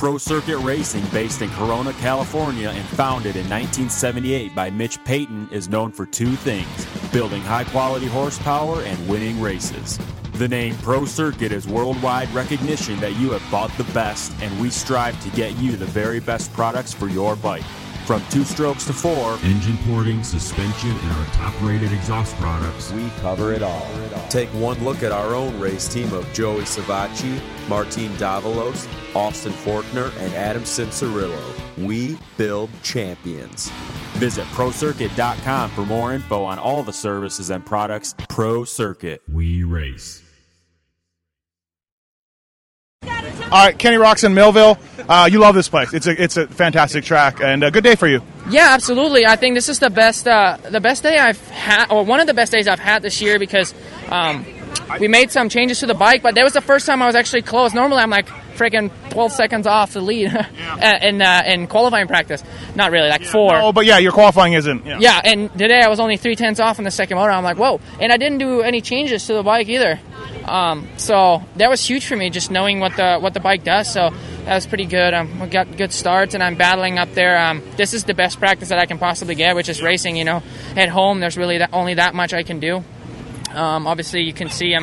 Pro Circuit Racing, based in Corona, California, and founded in 1978 by Mitch Payton, is known for two things: building high-quality horsepower and winning races. The name Pro Circuit is worldwide recognition that you have bought the best, and we strive to get you the very best products for your bike. From 2 strokes to 4, engine porting, suspension, and our top-rated exhaust products, we cover it all. Take one look at our own race team of Joey Savacci, Martin Davalos, Austin Fortner, and Adam Cincirillo. We build champions. Visit procircuit.com for more info on all the services and products. Pro Circuit. We race. All right, Kenny Rocks in Millville. You love this place. It's a fantastic track, and a good day for you. Yeah, absolutely. I think this is the best day I've had, or one of the best days I've had this year, because we made some changes to the bike, but that was the first time I was actually close. Normally, I'm like freaking 12 seconds off the lead in qualifying practice. Not really, like 4. Oh, no, but yeah, your qualifying isn't. Yeah. Yeah, and today I was only 3/10 off in the second motor. I'm like, whoa. And I didn't do any changes to the bike either. So that was huge for me, just knowing what the bike does. So that was pretty good. We got good starts, and I'm battling up there. This is the best practice that I can possibly get, which is racing. You know, at home there's really only that much I can do. Obviously, you can see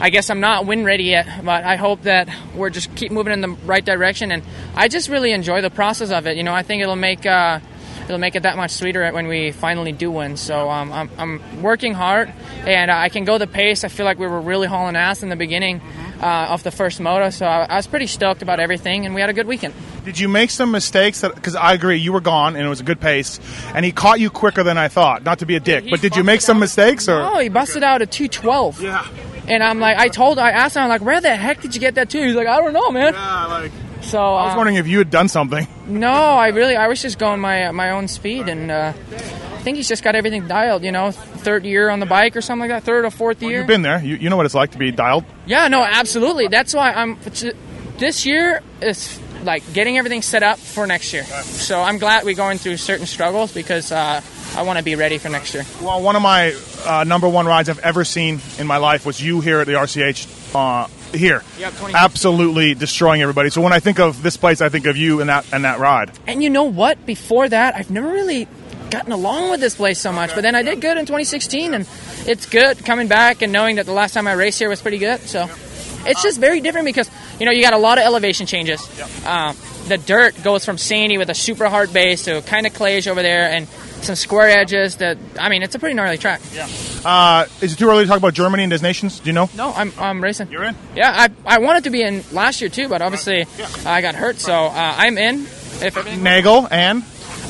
I guess I'm not win ready yet, but I hope that we're just keep moving in the right direction. And I just really enjoy the process of it. You know, I think it'll make it that much sweeter when we finally do win. So I'm working hard, and I can go the pace. I feel like we were really hauling ass in the beginning of the first moto, so I was pretty stoked about everything, and we had a good weekend. Did you make some mistakes? Because I agree, you were gone, and it was a good pace, and he caught you quicker than I thought. Not to be a dick, but did you make some mistakes? Or? No, he busted out a 212. Yeah. And I'm like, I asked him, I'm like, where the heck did you get that 2? He's like, I don't know, man. Yeah, like... So, I was wondering if you had done something. No, I was just going my own speed, and I think he's just got everything dialed, you know, third year on the bike or something like that, third or fourth year. Well, you've been there. You know what it's like to be dialed. Yeah, no, absolutely. That's why this year is like getting everything set up for next year. So I'm glad we're going through certain struggles, because I want to be ready for next year. Well, one of my number one rides I've ever seen in my life was you here at the RCH here. Yep, absolutely destroying everybody. So when I think of this place, I think of you and that ride. And you know what? Before that, I've never really gotten along with this place so much. But then I did good in 2016, and it's good coming back and knowing that the last time I raced here was pretty good. So it's just very different, because, you know, you got a lot of elevation changes. Yep. The dirt goes from sandy with a super hard base to kind of clayish over there, and some square edges. It's a pretty gnarly track. Yeah. Is it too early to talk about Germany and Nations? Do you know? No, I'm racing. You're in? Yeah, I wanted to be in last year too, but obviously I got hurt, so I'm in. Nagel and?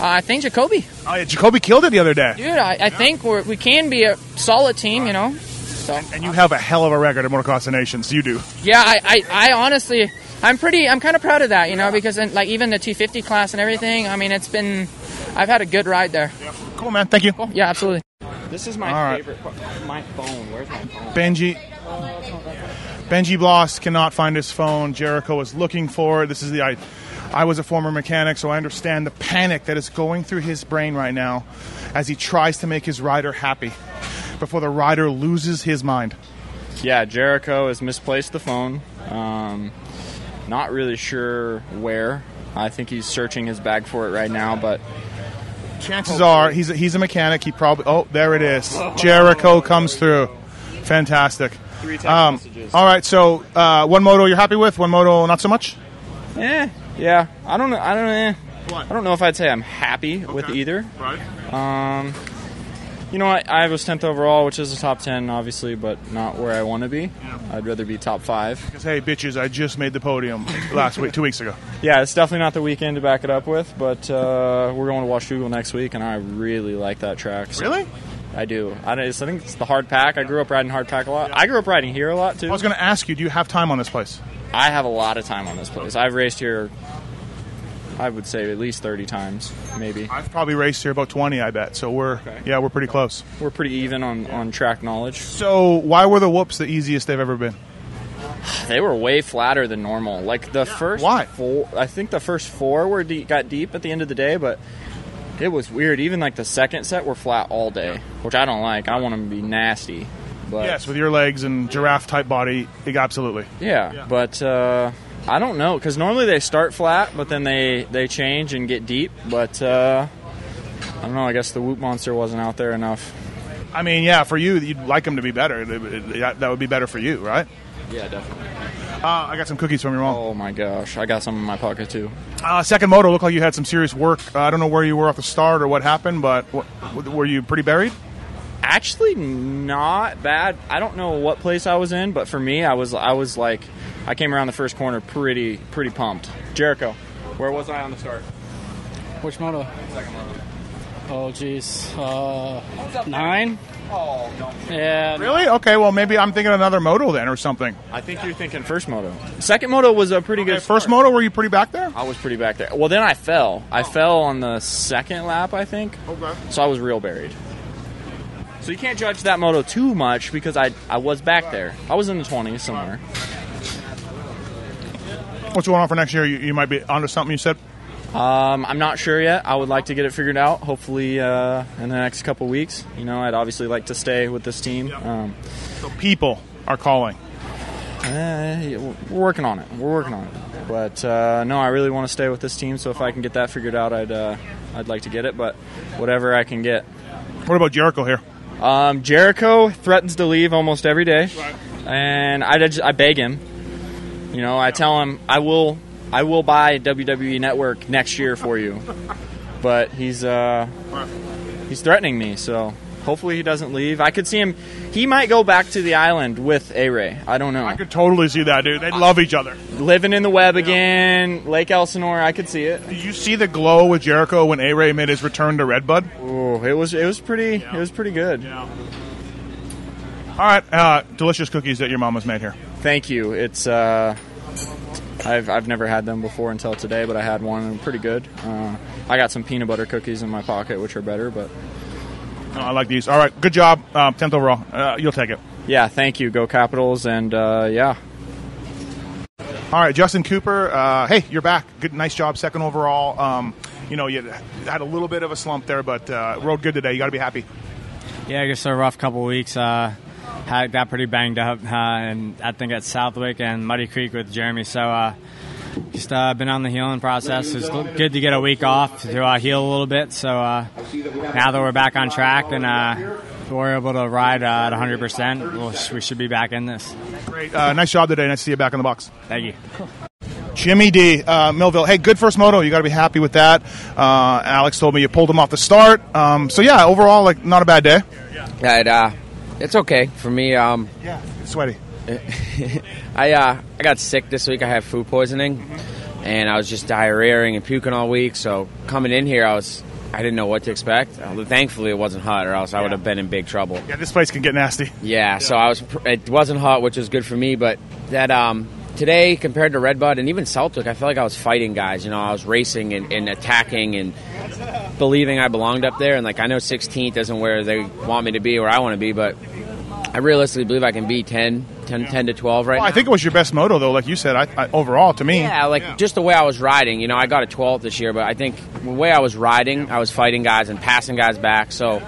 I think Jacoby. Oh, yeah, Jacoby killed it the other day. Dude, I think we can be a solid team, you know. So. And you have a hell of a record at Motocross and Nations. You do. Yeah, I honestly, I'm kind of proud of that, you know, because like even the 250 class and everything, I mean, I've had a good ride there. Yeah. Cool, man. Thank you. Cool. Yeah, absolutely. This is my favorite part. My phone. Where's my phone? Benji Bloss cannot find his phone. Jericho is looking for it. This is I was a former mechanic, so I understand the panic that is going through his brain right now as he tries to make his rider happy before the rider loses his mind. Yeah, Jericho has misplaced the phone. Not really sure where. I think he's searching his bag for it right now, but... chances are he's a mechanic. He probably... Oh, there it is. Jericho comes through. Fantastic. 3 text messages. All right, so one moto you're happy with, one moto not so much? Yeah. I don't know if I'd say I'm happy with either. Right. You know what? I was 10th overall, which is a top 10, obviously, but not where I want to be. Yeah. I'd rather be top 5. Because, hey, bitches, I just made the podium 2 weeks ago. Yeah, it's definitely not the weekend to back it up with, but we're going to Washougal next week, and I really like that track. So. Really? I do. I think it's the hard pack. I grew up riding hard pack a lot. Yeah. I grew up riding here a lot, too. I was going to ask you, do you have time on this place? I have a lot of time on this place. I've raced here... I would say at least 30 times, maybe. I've probably raced here about 20, I bet. So we're pretty close. We're pretty even on track knowledge. So why were the whoops the easiest they've ever been? They were way flatter than normal. Like the first four, I think the first 4 were got deep at the end of the day, but it was weird. Even like the second set were flat all day, which I don't like. I want them to be nasty. But yes, with your legs and giraffe type body, absolutely. Yeah, but I don't know, because normally they start flat, but then they change and get deep. But I don't know. I guess the Whoop Monster wasn't out there enough. I mean, yeah, for you, you'd like them to be better. That would be better for you, right? Yeah, definitely. I got some cookies from your mom. Oh, my gosh. I got some in my pocket, too. Second moto, looked like you had some serious work. I don't know where you were off the start or what happened, but were you pretty buried? Actually, not bad. I don't know what place I was in, but for me, I was like, I came around the first corner pretty pumped. Jericho, where was I on the start? Which moto? Second moto. Oh, geez. 9? Oh, don't. Yeah. Really? Okay, well, maybe I'm thinking another moto then or something. I think you're thinking first moto. Second moto was a pretty good start. First moto, were you pretty back there? I was pretty back there. Well, then I fell. I fell on the second lap, I think. Okay. So I was real buried. So you can't judge that moto too much because I was back there. I was in the 20s somewhere. What's going on for next year? You might be onto something you said? I'm not sure yet. I would like to get it figured out, hopefully in the next couple weeks. You know, I'd obviously like to stay with this team. Yep. So people are calling. We're working on it. But, no, I really want to stay with this team, so if I can get that figured out, I'd like to get it. But whatever I can get. What about Jericho here? Jericho threatens to leave almost every day. Right. And I beg him. You know, I tell him I will buy WWE Network next year for you, but he's threatening me. So hopefully he doesn't leave. I could see him. He might go back to the island with A-Ray. I don't know. I could totally see that, dude. They'd love each other. Living in the Webb again, Lake Elsinore. I could see it. Did you see the glow with Jericho when A-Ray made his return to Redbud? Oh, it was pretty. Yeah. It was pretty good. Yeah. All right, delicious cookies that your mama's made here. Thank you. It's I've never had them before until today, but I had one and pretty good. I got some peanut butter cookies in my pocket, which are better, but I like these. All right, good job, 10th overall. You'll take it. Yeah, thank you. Go Capitals, and yeah. All right, Justin Cooper. Hey, you're back. Good, nice job, second overall. You know, you had a little bit of a slump there, but rode good today. You got to be happy. Yeah, I guess a rough couple weeks. Got pretty banged up, and I think at Southwick and Muddy Creek with Jeremy. So just been on the healing process. It's good to get a week off to heal a little bit. So now that we're back on track and we're able to ride at 100%, we should be back in this. Great. Nice job today. Nice to see you back in the box. Thank you. Jimmy D, Millville. Hey, good first moto. You got to be happy with that. Alex told me you pulled him off the start. So, yeah, overall, like, not a bad day. Yeah, it's okay for me. Yeah, sweaty. I got sick this week. I had food poisoning, and I was just diarrheaing and puking all week. So coming in here, I didn't know what to expect. Thankfully, it wasn't hot, or else I would have been in big trouble. Yeah, this place can get nasty. Yeah, so it wasn't hot, which was good for me. But that today, compared to Redbud and even Celtic, I felt like I was fighting guys. You know, I was racing and attacking and believing I belonged up there. And, like, I know 16th isn't where they want me to be, where I want to be, but I realistically believe I can be 10 to 12 right now. I think it was your best moto, though, like you said, I overall to me. Yeah, like just the way I was riding. You know, I got a 12th this year, but I think the way I was riding, I was fighting guys and passing guys back. So,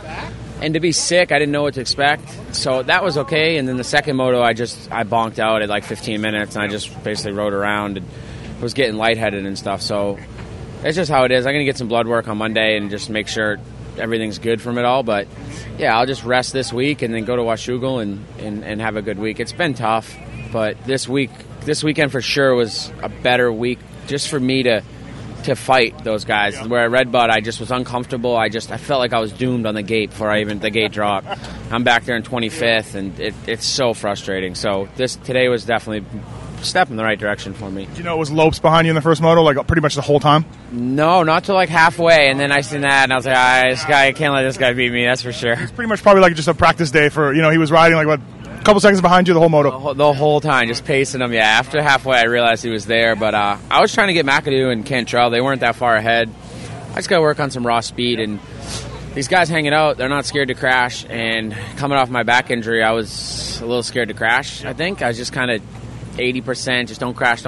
and to be sick, I didn't know what to expect. So that was okay. And then the second moto, I bonked out at like 15 minutes, and I just basically rode around and was getting lightheaded and stuff. So it's just how it is. I'm going to get some blood work on Monday and just make sure everything's good from it all. But, yeah, I'll just rest this week and then go to Washougal and have a good week. It's been tough, but this weekend for sure was a better week just for me to fight those guys. Yeah. Where I read Bud, I just was uncomfortable. I felt like I was doomed on the gate before the gate dropped. I'm back there in 25th, and it's so frustrating. So today was definitely step in the right direction for me. Did you know it was Lopes behind you in the first moto, like pretty much the whole time? No, not till like halfway, and then I seen that, and I was like, I can't let this guy beat me, that's for sure. It's pretty much probably like just a practice day for, you know, he was riding like what, a couple seconds behind you the whole moto. The whole time, just pacing him, yeah. After halfway, I realized he was there, but I was trying to get McAdoo and Cantrell. They weren't that far ahead. I just got to work on some raw speed, and these guys hanging out, they're not scared to crash, and coming off my back injury, I was a little scared to crash, I think. I was just kind of 80%, just don't crash,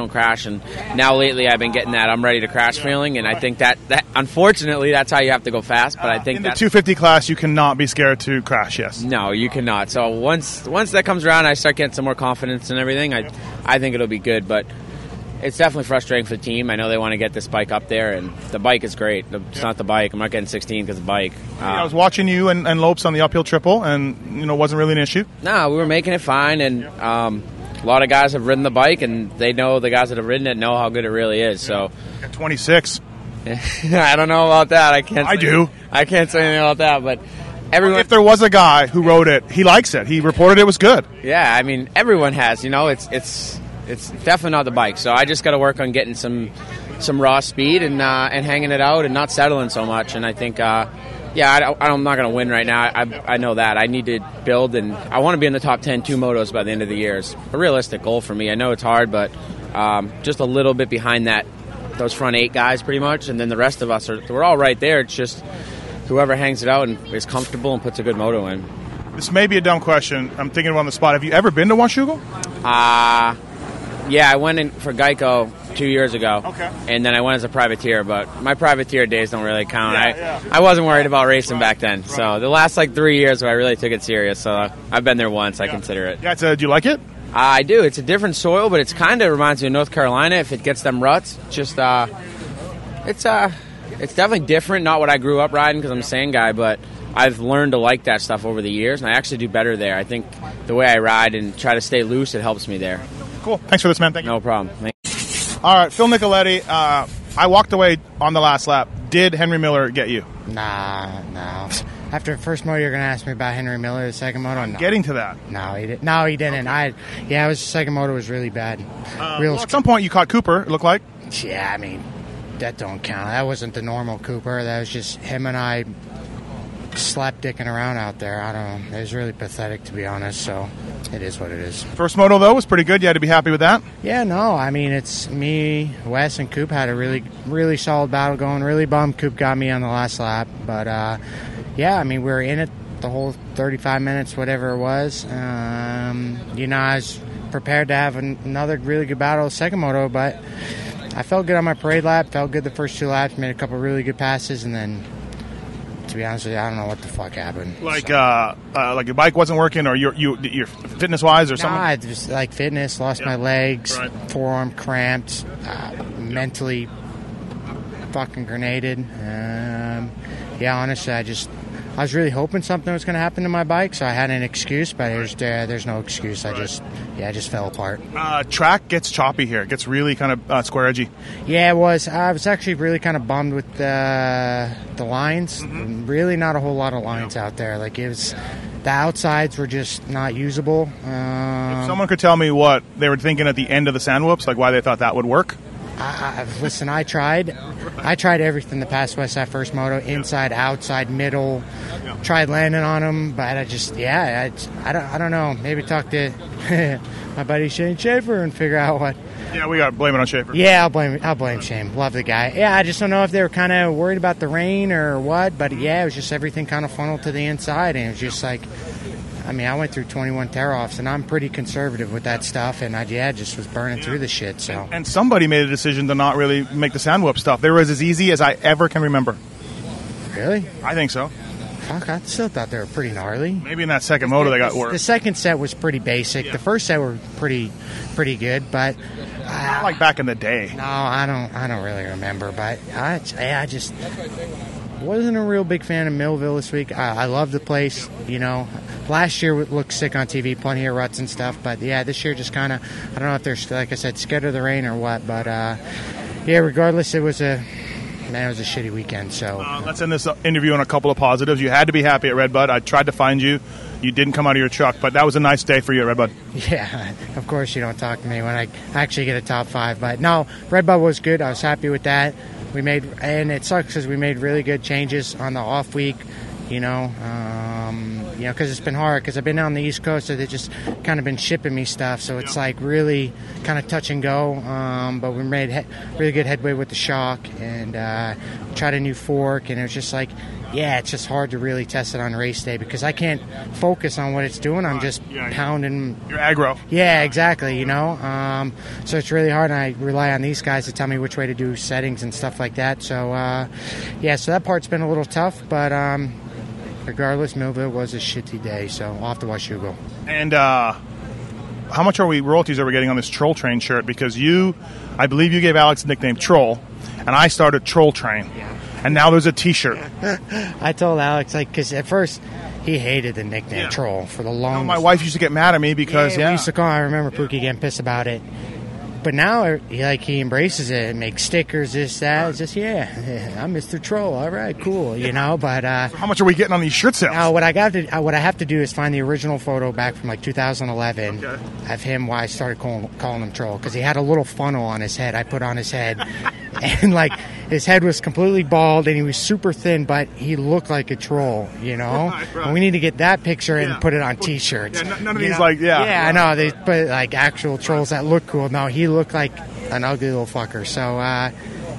and now lately I've been getting that I'm ready to crash feeling, and I think that unfortunately that's how you have to go fast, but I think in the 250 class you cannot be scared to crash. Yes, no, you cannot. So once that comes around, I start getting some more confidence and everything. I think it'll be good, but it's definitely frustrating for the team. I know they want to get this bike up there, and the bike is great. It's not the bike. I'm not getting 16 because of the bike. I was watching you and Lopes on the uphill triple, and you know, wasn't really an issue. No, we were making it fine, and a lot of guys have ridden the bike, and they know the guys that have ridden it know how good it really is. Yeah. So, at 26. I don't know about that. I can't say anything about that, but everyone. If there was a guy who rode it, he likes it. He reported it was good. Yeah, I mean, everyone has. You know, it's definitely not the bike. So I just got to work on getting some raw speed and hanging it out and not settling so much. And I think, I'm not going to win right now. I know that. I need to build, and I want to be in the top 10 two motos by the end of the year. It's a realistic goal for me. I know it's hard, but just a little bit behind that. Those front eight guys pretty much, and then the rest of us we're all right there. It's just whoever hangs it out and is comfortable and puts a good moto in. This may be a dumb question. I'm thinking of it on the spot. Have you ever been to Washougal? Yeah, I went in for Geico 2 years ago. Okay. And then I went as a privateer, but my privateer days don't really count. I wasn't worried about racing back then. Right. So the last 3 years where I really took it serious. So I've been there once. Yeah. I consider it. Yeah. Do you like it? I do. It's a different soil, but it's kind of reminds me of North Carolina if it gets them ruts. Just it's definitely different. Not what I grew up riding because I'm a sand guy, but I've learned to like that stuff over the years, and I actually do better there. I think the way I ride and try to stay loose, it helps me there. Cool. Thanks for this, man. Thank you. No problem. All right, Phil Nicoletti. I walked away on the last lap. Did Henry Miller get you? Nah. After the first moto, you're going to ask me about Henry Miller, the second moto? No. Getting to that. No, he didn't. Okay. The second moto was really bad. At some point, you caught Cooper, it looked like. Yeah, I mean, that don't count. That wasn't the normal Cooper. That was just him and I slap-dicking around out there. I don't know. It was really pathetic, to be honest, so it is what it is. First moto, though, was pretty good. You had to be happy with that? Yeah, no. I mean, it's me, Wes, and Coop had a really, really solid battle going. Really bummed Coop got me on the last lap, but... yeah, I mean, we were in it the whole 35 minutes, whatever it was. I was prepared to have another really good battle with second moto, but I felt good on my parade lap, felt good the first two laps, made a couple really good passes, and then, to be honest with you, I don't know what the fuck happened. Like your bike wasn't working, or your fitness-wise or something? I just, fitness, lost my legs, right. Forearm cramped, mentally fucking grenaded. Honestly, I was really hoping something was going to happen to my bike, so I had an excuse, but there's no excuse. Right. I just fell apart. Track gets choppy here. It gets really kind of square edgy. Yeah, it was. I was actually really kind of bummed with the lines. Mm-hmm. Really not a whole lot of lines out there. The outsides were just not usable. If someone could tell me what they were thinking at the end of the sand whoops, why they thought that would work. Listen, I tried everything to pass West that first moto, inside, outside, middle, tried landing on him, but I just, I don't know. Maybe talk to my buddy Shane Schaefer and figure out what. Yeah, we got to blame it on Schaefer. Yeah, I'll blame Shane. Love the guy. Yeah, I just don't know if they were kind of worried about the rain or what, but it was just everything kind of funneled to the inside, and it was just I went through 21 tear-offs, and I'm pretty conservative with that stuff, and I just was burning through the shit. So. And somebody made a decision to not really make the sand whoop stuff. They were as easy as I ever can remember. Really? I think so. Fuck, I still thought they were pretty gnarly. Maybe in that second moto they got worse. The second set was pretty basic. Yeah. The first set were pretty good, but... Not like back in the day. No, I don't really remember, but I just... wasn't a real big fan of Millville this week. I love the place, Last year looked sick on TV, plenty of ruts and stuff. But, this year just kind of, I don't know if they're, like I said, scared of the rain or what. But, regardless, it was a shitty weekend. So let's end this interview on a couple of positives. You had to be happy at Redbud. I tried to find you. You didn't come out of your truck, but that was a nice day for you at Redbud. Yeah, of course you don't talk to me when I actually get a top five. But, no, Redbud was good. I was happy with that. And it sucks because we made really good changes on the off week, because it's been hard because I've been on the East Coast, so they've just kind of been shipping me stuff. So it's really kind of touch and go. But we made really good headway with the shock and tried a new fork. And it was just it's just hard to really test it on race day because I can't focus on what it's doing. I'm just pounding. You're aggro. Yeah, exactly, so it's really hard, and I rely on these guys to tell me which way to do settings and stuff like that. So, so that part's been a little tough, but regardless, Millville was a shitty day, so off to Washougal. And how much are we royalties are we getting on this Troll Train shirt? Because you, I believe you gave Alex the nickname Troll, and I started Troll Train. Yeah. And now there's a T-shirt. I told Alex, like, because at first he hated the nickname Troll for the longest. My wife used to get mad at me because we used to call. I remember Pookie getting pissed about it. But now, like, he embraces it and makes stickers, this, that. It's just, I'm Mr. Troll. All right, cool, you know. But so how much are we getting on these shirt sales? Now, what I have to do is find the original photo back from, like, 2011 of him, why I started calling him Troll, because he had a little funnel on his head I put on his head. And, like, his head was completely bald, and he was super thin, but he looked like a troll, you know? Right. And we need to get that picture and put it on T-shirts. Yeah, none of these, like, Yeah, I know. They put, like, actual trolls that look cool. No, he looked like an ugly little fucker. So,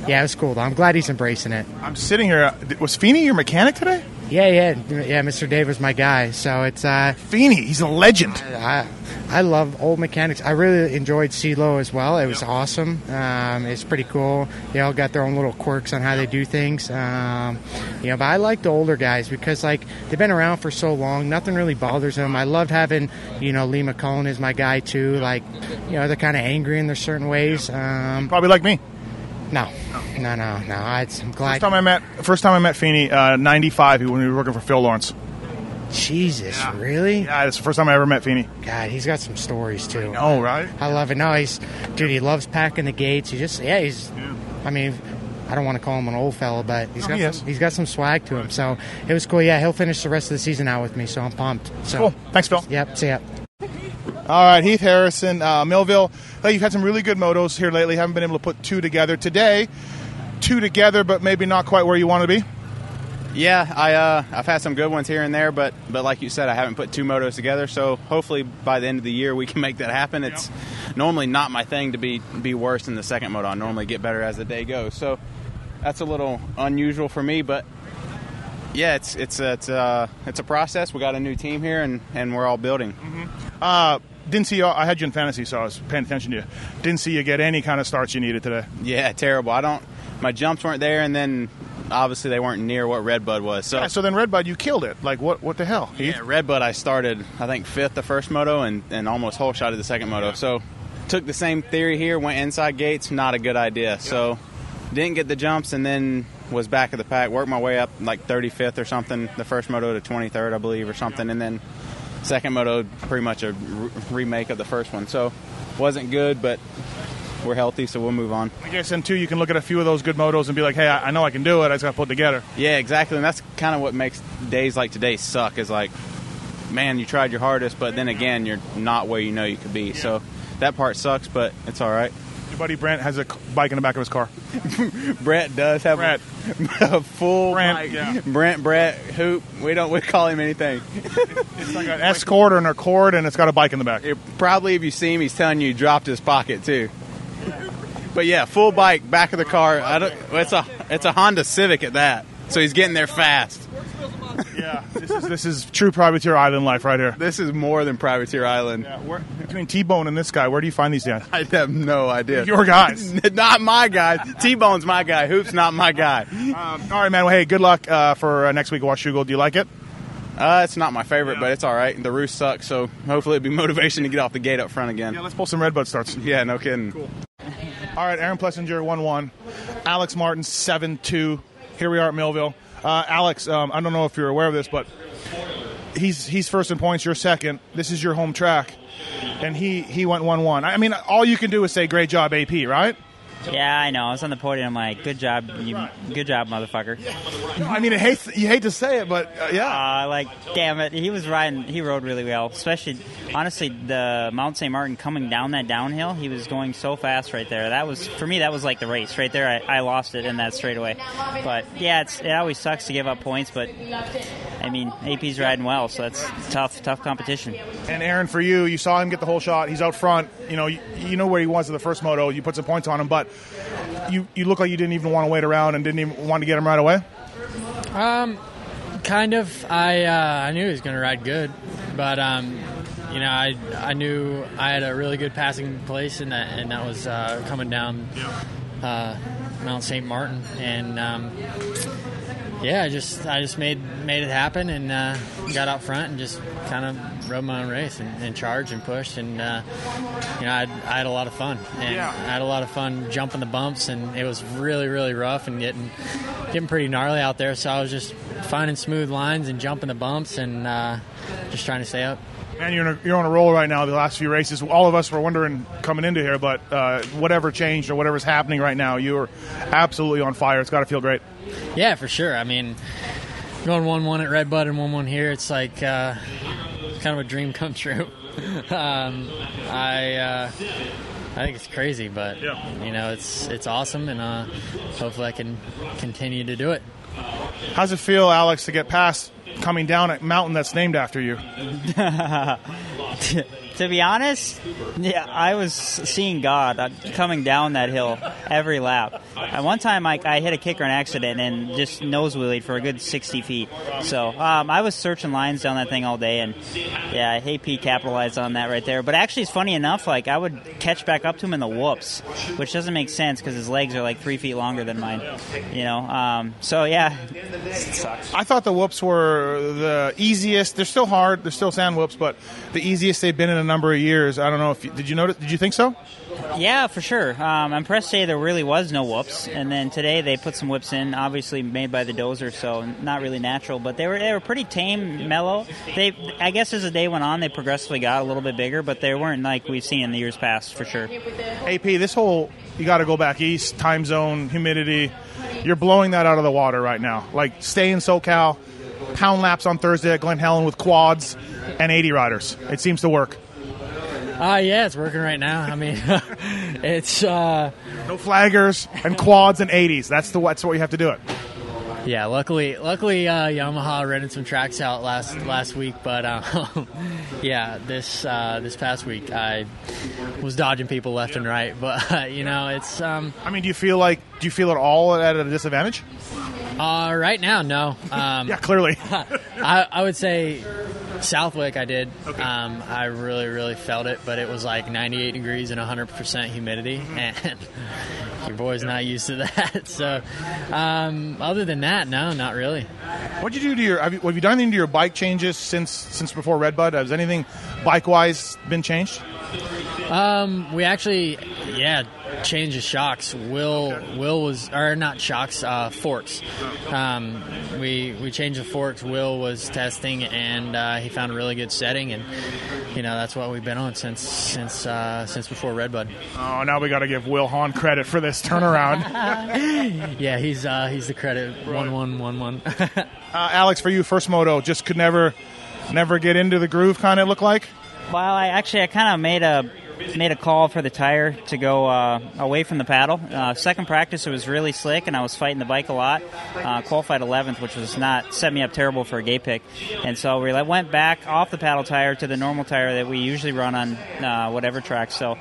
yeah, it was cool, though. I'm glad he's embracing it. I'm sitting here. Was Feeney your mechanic today? Yeah, Mr. Dave was my guy. So it's Feeney, he's a legend. I love old mechanics. I really enjoyed CeeLo as well. It was awesome. It's pretty cool. They all got their own little quirks on how they do things. But I like the older guys because, like, they've been around for so long. Nothing really bothers them. I loved having, Lee McCullen is my guy too. Like, they're kind of angry in their certain ways. Probably like me. No. I'm glad. First time I met Feeney, 95, when we were working for Phil Lawrence. Jesus, really? Yeah, it's the first time I ever met Feeney. God, he's got some stories too. Oh, right? I love it. No, he loves packing the gates. He just, I mean, I don't want to call him an old fella, but he's got some swag to him. So it was cool. Yeah, he'll finish the rest of the season out with me, so I'm pumped. So cool. Thanks, Phil. Yep. See ya. All right, Heath Harrison, Millville. You've had some really good motos here lately. Haven't been able to put two together. Today, two together, but maybe not quite where you want to be. Yeah, I've had some good ones here and there, but like you said, I haven't put two motos together. So hopefully by the end of the year we can make that happen. It's normally not my thing to be worse in the second moto. I normally get better as the day goes. So that's a little unusual for me, but yeah, it's a process. We got a new team here, and we're all buildlding. Mm-hmm. Didn't see you. I had you in fantasy, so I was paying attention to you. Didn't see you get any kind of starts you needed today. Yeah, terrible. My jumps weren't there, and then obviously they weren't near what Redbud was. So then Redbud, you killed it. Like, what the hell? Yeah, Redbud, I started, I think, fifth the first moto and almost whole shotted the second moto. So took the same theory here, went inside gates, not a good idea. Yeah. So didn't get the jumps, and then was back of the pack, worked my way up like 35th or something, the first moto to 23rd, I believe, or something, and then second moto, pretty much a remake of the first one. So wasn't good, but we're healthy, so we'll move on. I guess, and, too, you can look at a few of those good motos and be like, hey, I know I can do it. I just got to put it together. Yeah, exactly, and that's kind of what makes days like today suck is, like, man, you tried your hardest, but then again, you're not where you know you could be. Yeah. So that part sucks, but it's all right. Your buddy Brent has a bike in the back of his car. Brent does have a full Brent, bike. Yeah. Brent, hoop. We call him anything. It's like an Escort or an Accord, and it's got a bike in the back. It, probably if you see him, he's telling you he dropped his pocket, too. But, yeah, full bike, back of the car. It's a Honda Civic at that, so he's getting there fast. Yeah, this is true privateer island life right here. This is more than privateer island. Yeah, between T-Bone and this guy, where do you find these guys? I have no idea. Your guys. Not my guys. T-Bone's my guy. Hoop's not my guy. All right, man. Well, hey, good luck for next week at Washougal. Do you like it? It's not my favorite, but it's all right. The roost sucks, so hopefully it'll be motivation to get off the gate up front again. Yeah, let's pull some Redbud starts. Yeah, no kidding. Cool. All right, Aaron Plessinger, 1-1. Alex Martin, 7-2. Here we are at Millville. Alex, I don't know if you're aware of this, but he's first in points, you're second. This is your home track, and he went 1-1. I mean, all you can do is say, great job, AP, right? Yeah, I know. I was on the podium. I'm like, good job, good job, motherfucker. No, I mean, you hate to say it, but yeah. Like, damn it. He rode really well. Especially, honestly, the Mount Saint Martin coming down that downhill, he was going so fast right there. That was like the race right there. I lost it in that straightaway. But yeah, it always sucks to give up points, but I mean, AP's riding well, so that's tough competition. And Aaron, for you, you saw him get the whole shot. He's out front. You know where he was at the first moto. You put some points on him, but you look like you didn't even want to wait around and didn't even want to get him right away? Kind of. I knew he was going to ride good, but I knew I had a really good passing place, and that was coming down Mount Saint Martin, and yeah, I just made it happen, and got out front and just kind of rode my own race and charged and pushed, and I had a lot of fun. And yeah. I had a lot of fun jumping the bumps, and it was really, really rough and getting pretty gnarly out there. So I was just finding smooth lines and jumping the bumps and just trying to stay up. Man, you're on a roll right now. The last few races, all of us were wondering coming into here, but whatever changed or whatever's happening right now, you are absolutely on fire. It's got to feel great. Yeah, for sure. I mean, going 1-1 at Redbud and 1-1 here, it's like kind of a dream come true. I think it's crazy, but yeah. It's awesome, and hopefully I can continue to do it. How's it feel, Alex, to get past coming down a mountain that's named after you? To be honest, yeah, I was seeing God coming down that hill every lap. At one time, I hit a kicker on accident and just nose-wheelied for a good 60 feet. So I was searching lines down that thing all day, and yeah, AP capitalized on that right there. But actually, it's funny enough, like I would catch back up to him in the whoops, which doesn't make sense because his legs are like 3 feet longer than mine. So yeah. I thought the whoops were the easiest. They're still hard. They're still sand whoops, but the easiest they've been in a number of years. I don't know if did you notice? Did you think so? Yeah, for sure. I'm impressed today there really was no whoops, and then today they put some whips in, obviously made by the dozer, so not really natural, but they were pretty tame, mellow. They, I guess as the day went on, they progressively got a little bit bigger, but they weren't like we've seen in the years past, for sure. AP, this whole you got to go back east, time zone, humidity, you're blowing that out of the water right now. Like, stay in SoCal, pound laps on Thursday at Glen Helen with quads and 80 riders. It seems to work. Yeah, it's working right now. I mean, it's no flaggers and quads and 80s. That's what you have to do it. Yeah, luckily Yamaha rented some tracks out last week, but yeah, this past week I was dodging people left and right. But it's. I mean, do you feel at all at a disadvantage? Right now, no. Yeah, clearly. I would say Southwick I did. Okay. I really, really felt it, but it was like 98 degrees and 100% humidity, and your boy's not used to that. So other than that, no, not really. What did you do to your have you done anything to your bike changes since before Redbud? Has anything bike-wise been changed? We actually, change the shocks. Will was, or not shocks, forks. We changed the forks. Will was testing, and he found a really good setting, and that's what we've been on since before Redbud. Oh, now we got to give Will Hahn credit for this turnaround. Yeah, he's the credit. Right. 1-1-1-1. Alex, for you, first moto, just could never get into the groove. Kind of look like. Well, I kind of made a call for the tire to go away from the paddle. Second practice, it was really slick, and I was fighting the bike a lot. Qualified 11th, which was not set me up terrible for a gate pick. And so I went back off the paddle tire to the normal tire that we usually run on whatever track. So,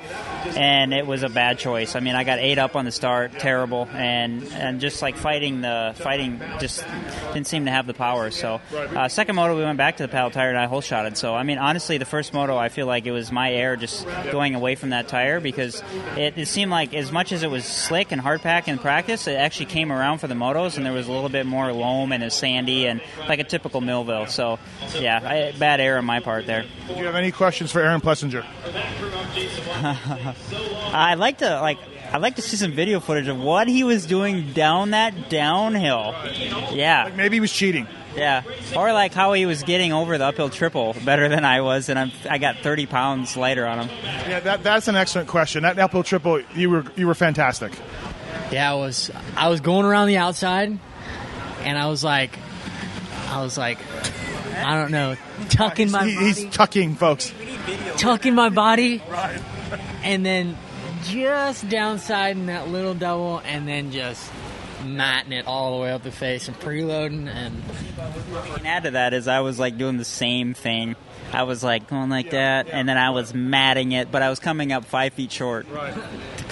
and it was a bad choice. I mean, I got 8 up on the start, terrible, and just like fighting just didn't seem to have the power. So second moto, we went back to the paddle tire, and I hole shotted. So, I mean, honestly, the first moto, I feel like it was my air just going away from that tire, because it seemed like as much as it was slick and hard pack in practice, it actually came around for the motos, and there was a little bit more loam and it's sandy and like a typical Millville. So yeah, bad air on my part there. Do you have any questions for Aaron Plessinger? I'd like to see some video footage of what he was doing down that downhill. Yeah. Like maybe he was cheating. Yeah. Or like how he was getting over the uphill triple better than I was, and I got 30 pounds lighter on him. Yeah, that's an excellent question. That uphill triple, you were fantastic. Yeah, I was going around the outside, and I was like, I don't know, tucking my body. He's tucking, folks. Tucking my body. Right. And then just downside in that little double, and then just matting it all the way up the face and preloading. And what can add to that is I was like doing the same thing. I was like going like that, and then I was matting it, but I was coming up 5 feet short. Right.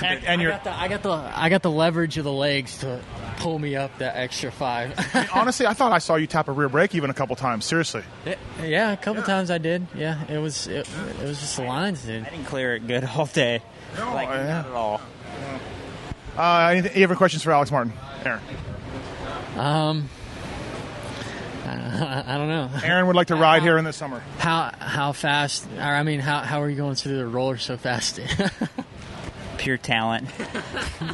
And I got the leverage of the legs to pull me up that extra 5. Honestly, I thought I saw you tap a rear brake even a couple times. Seriously. Yeah, a couple times I did. Yeah, it was just the lines, dude. I didn't clear it good all day. No, not at all. You have any questions for Alex Martin, Aaron? I don't know. Aaron would like to ride here in the summer. How fast? I mean, how are you going through the roller so fast? Pure talent.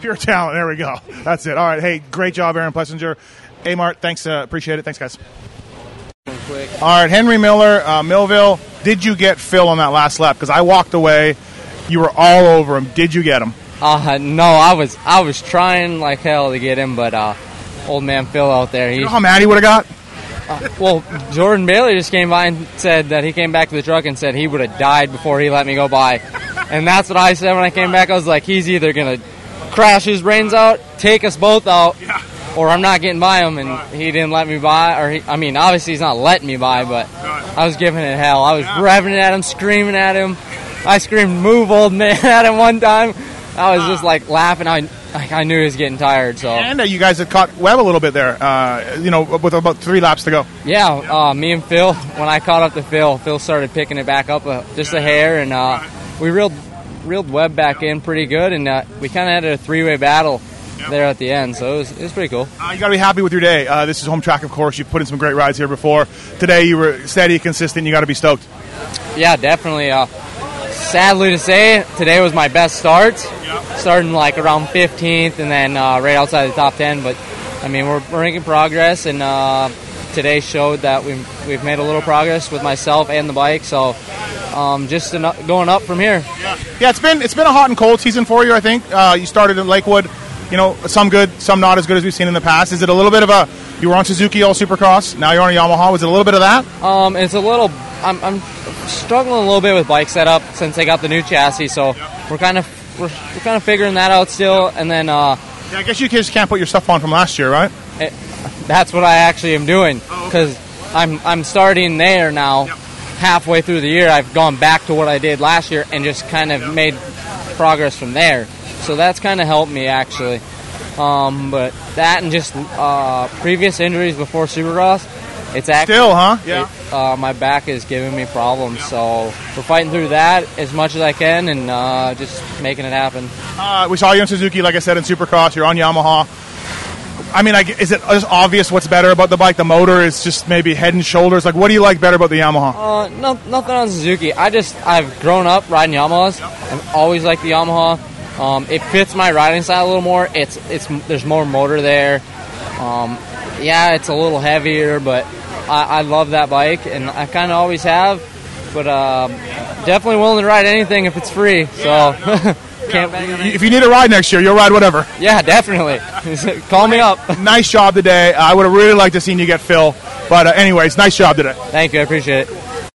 Pure talent. There we go. That's it. All right. Hey, great job, Aaron Plessinger. Hey, Mart, thanks. Appreciate it. Thanks, guys. Quick. All right, Henry Miller, Millville, did you get Phil on that last lap? Because I walked away. You were all over him. Did you get him? No, I was trying like hell to get him, but old man Phil out there. You know how mad he would have got? Well, Jordan Bailey just came by and said that he came back to the truck and said he would have died before he let me go by. And that's what I said when I came back. I was like, he's either going to crash his brains out, take us both out, yeah, or I'm not getting by him. And he didn't let me by. Or I mean, obviously he's not letting me by, but I was giving it hell. I was revving at him, screaming at him. I screamed, "Move, old man," at him one time. I was just like laughing. I knew he was getting tired. So and you guys had caught Webb a little bit there, with about 3 laps to go. Yeah, me and Phil, when I caught up to Phil started picking it back up just a hair, and we reeled Webb back in pretty good, and we kind of had a 3-way battle there at the end, so it was pretty cool. You got to be happy with your day. This is home track, of course. You've put in some great rides here before. Today you were steady, consistent. You got to be stoked. Yeah, definitely. Sadly to say, today was my best start, starting like around 15th and then right outside the top 10. But, I mean, we're making progress, and today showed that we've made a little progress with myself and the bike. So just going up from here. Yeah, it's been a hot and cold season for you, I think. You started in Lakewood, some good, some not as good as we've seen in the past. Is it a little bit of you were on Suzuki all Supercross, now you're on a Yamaha. Was it a little bit of that? It's a little... I'm struggling a little bit with bike setup since they got the new chassis, so we're kind of figuring that out still. And then I guess you just can't put your stuff on from last year, right? That's what I actually am doing, because I'm starting there now. Halfway through the year, I've gone back to what I did last year and just kind of made progress from there. So that's kind of helped me actually. But that and just previous injuries before Supercross. It's actually, still, huh? Yeah. My back is giving me problems, so we're fighting through that as much as I can and just making it happen. We saw you in Suzuki, like I said, in Supercross. You're on Yamaha. I mean, is it just obvious what's better about the bike? The motor is just maybe head and shoulders. Like, what do you like better about the Yamaha? Nothing on Suzuki. I've grown up riding Yamahas. I've always liked the Yamaha. It fits my riding style a little more. There's more motor there. It's a little heavier, but I love that bike, and I kind of always have, but definitely willing to ride anything if it's free, so can't bang on it. If you need a ride next year, you'll ride whatever. Yeah, definitely. Call me up. Nice job today. I would have really liked to seen you get Phil, but anyways, nice job today. Thank you. I appreciate it.